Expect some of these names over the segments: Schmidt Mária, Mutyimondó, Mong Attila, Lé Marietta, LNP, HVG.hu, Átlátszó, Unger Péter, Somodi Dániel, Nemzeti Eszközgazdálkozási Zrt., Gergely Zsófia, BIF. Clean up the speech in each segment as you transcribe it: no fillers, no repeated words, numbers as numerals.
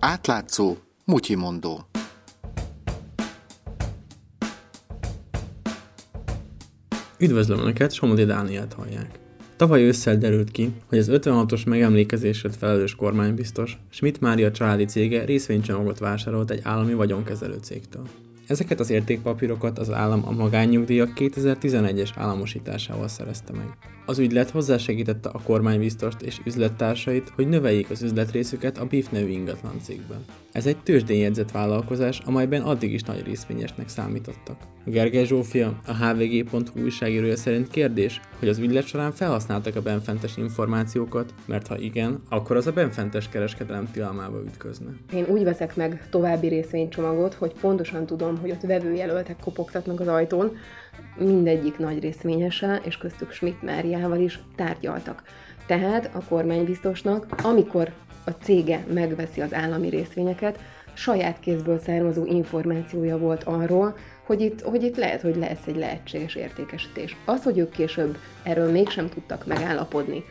Átlátszó, Mutyimondó. Üdvözlöm Önöket, Somodi Dánielt hallják. Tavaly ősszel derült ki, hogy az 56-os megemlékezésért felelős kormánybiztos Schmidt Mária családi cége részvénycsomagot vásárolt egy állami vagyonkezelő cégtől. Ezeket az értékpapírokat az állam a magánnyugdíjak 2011-es államosításával szerezte meg. Az ügylet hozzásegítette a kormánybiztost és üzlettársait, hogy növeljék az üzletrészüket a BIF nevű ingatlan cégben. Ez egy tőzsdén jegyzett vállalkozás, amelyben addig is nagy részvényesnek számítottak. Gergely Zsófia, a HVG.hu újságírója szerint kérdés, hogy az ügylet során felhasználtak a benfentes információkat, mert ha igen, akkor az a benfentes kereskedelem tilalmába ütközne. Én úgy veszek meg további részvénycsomagot, hogy pontosan tudom, hogy ott vevőjelöltek kopogtatnak az ajtón, mindegyik nagy részvényessel, és köztük Schmidt Máriával is tárgyaltak. Tehát a kormánybiztosnak, amikor a cége megveszi az állami részvényeket, saját kézből származó információja volt arról, hogy itt lehet, hogy lesz egy lehetséges értékesítés. Az, hogy ők később erről mégsem tudtak megállapodni,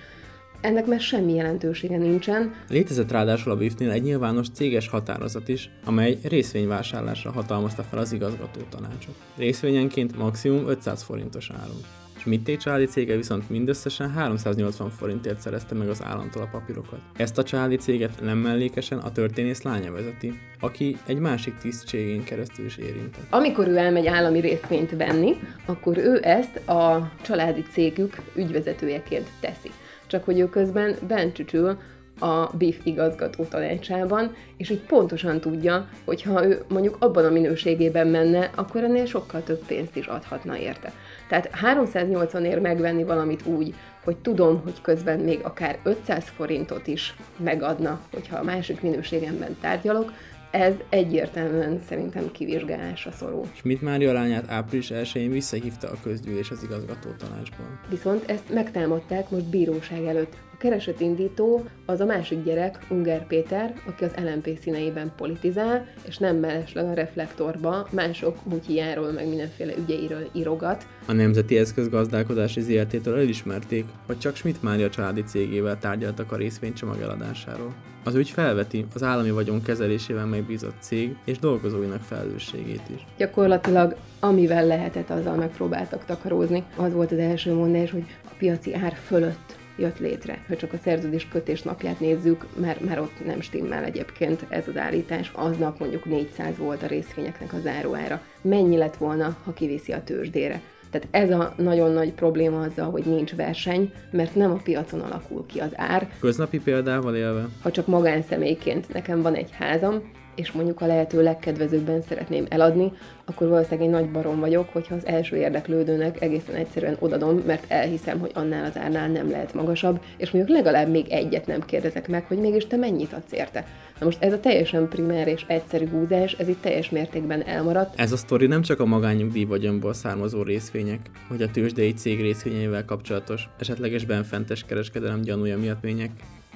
ennek már semmi jelentősége nincsen. Létezett ráadásul a BIF-nél egy nyilvános céges határozat is, amely részvényvásárlásra hatalmazta fel az igazgatótanácsot. Részvényenként maximum 500 forintos áron. Schmidt családi cége viszont mindösszesen 380 forintért szerezte meg az államtól a papírokat. Ezt a családi céget nem mellékesen a történész lánya vezeti, aki egy másik tisztségén keresztül is érintett. Amikor ő elmegy állami részvényt venni, akkor ő ezt a családi cégük ügyvezetőjeként teszi. Csak hogy ő közben bencsücsül a BIF igazgató tanácsában, és így pontosan tudja, hogy ha ő mondjuk abban a minőségében menne, akkor ennél sokkal több pénzt is adhatna érte. Tehát 380-ért megvenni valamit úgy, hogy tudom, hogy közben még akár 500 forintot is megadna, hogyha a másik minőségemben tárgyalok, ez egyértelműen szerintem kivizsgálásra szorul. Schmidt Mária lányát április 1-én visszahívta a közgyűlés az igazgatótanácsból. Viszont ezt megtámadták most bíróság előtt. A keresetindító az a másik gyerek, Unger Péter, aki az LNP színeiben politizál, és nem mellesleg a reflektorba mások Mutyijáról meg mindenféle ügyeiről írogat. A Nemzeti Eszközgazdálkozási Zrt.-től elismerték, hogy csak Schmidt Mária családi cégével tárgyaltak a részvénycsomag eladásáról. Az ügy felveti az állami vagyon kezelésével megbízott cég és dolgozóinak felelősségét is. Gyakorlatilag amivel lehetett, azzal megpróbáltak takarózni. Az volt az első mondás, hogy a piaci ár fölött jött létre. Ha csak a szerződés kötés napját nézzük, már ott nem stimmel egyébként ez az állítás. Aznap mondjuk 400 volt a részvényeknek a záróára. Mennyi lett volna, ha kiviszi a tőzsdére? Tehát ez a nagyon nagy probléma azzal, hogy nincs verseny, mert nem a piacon alakul ki az ár. Köznapi példával élve. Ha csak magánszemélyként nekem van egy házam, és mondjuk a lehető legkedvezőbben szeretném eladni, akkor valószínűleg egy nagy barom vagyok, hogyha az első érdeklődőnek egészen egyszerűen odadom, mert elhiszem, hogy annál az árnál nem lehet magasabb, és mondjuk legalább még egyet nem kérdezek meg, hogy mégis te mennyit adsz érte. Na most ez a teljesen primer és egyszerű húzás, ez itt teljes mértékben elmaradt. Ez a sztori nem csak a magánnyugdíj vagyonból származó részvények, hogy a tőzsdei cég részvényeivel kapcsolatos, esetleges benfentes kereskedelem gyanúja miatt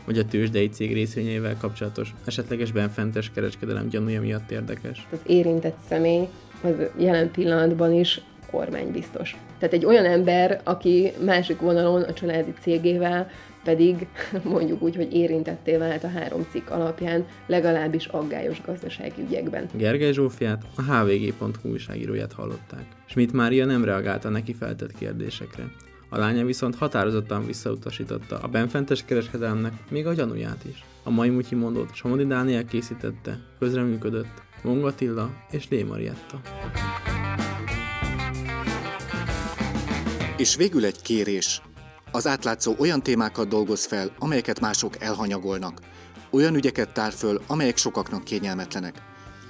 vagy a tőzsdei cég részvényeivel kapcsolatos, esetleges benfentes kereskedelem gyanúja miatt érdekes. Az érintett személy az jelen pillanatban is kormánybiztos. Tehát egy olyan ember, aki másik vonalon a családi cégével pedig mondjuk úgy, hogy érintetté vált a 3 cikk alapján legalábbis aggályos gazdasági ügyekben. Gergely Zsófiát, a hvg.hu újságíróját hallották. Schmidt Mária nem reagálta neki feltett kérdésekre. A lánya viszont határozottan visszautasította a benfentes kereskedelemnek még a gyanúját is. A mai Mutyimondót Somodi Dániel készítette, közreműködött Mong Attila és Lé Marietta. És végül egy kérés. Az Átlátszó olyan témákat dolgoz fel, amelyeket mások elhanyagolnak. Olyan ügyeket tár föl, amelyek sokaknak kényelmetlenek.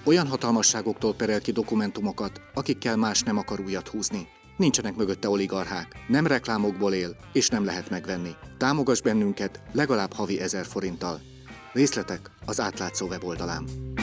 Olyan hatalmasságoktól perel ki dokumentumokat, akikkel más nem akar újat húzni. Nincsenek mögötte oligarchák, nem reklámokból él, és nem lehet megvenni. Támogass bennünket legalább havi 1000 forinttal. Részletek az Átlátszó weboldalán.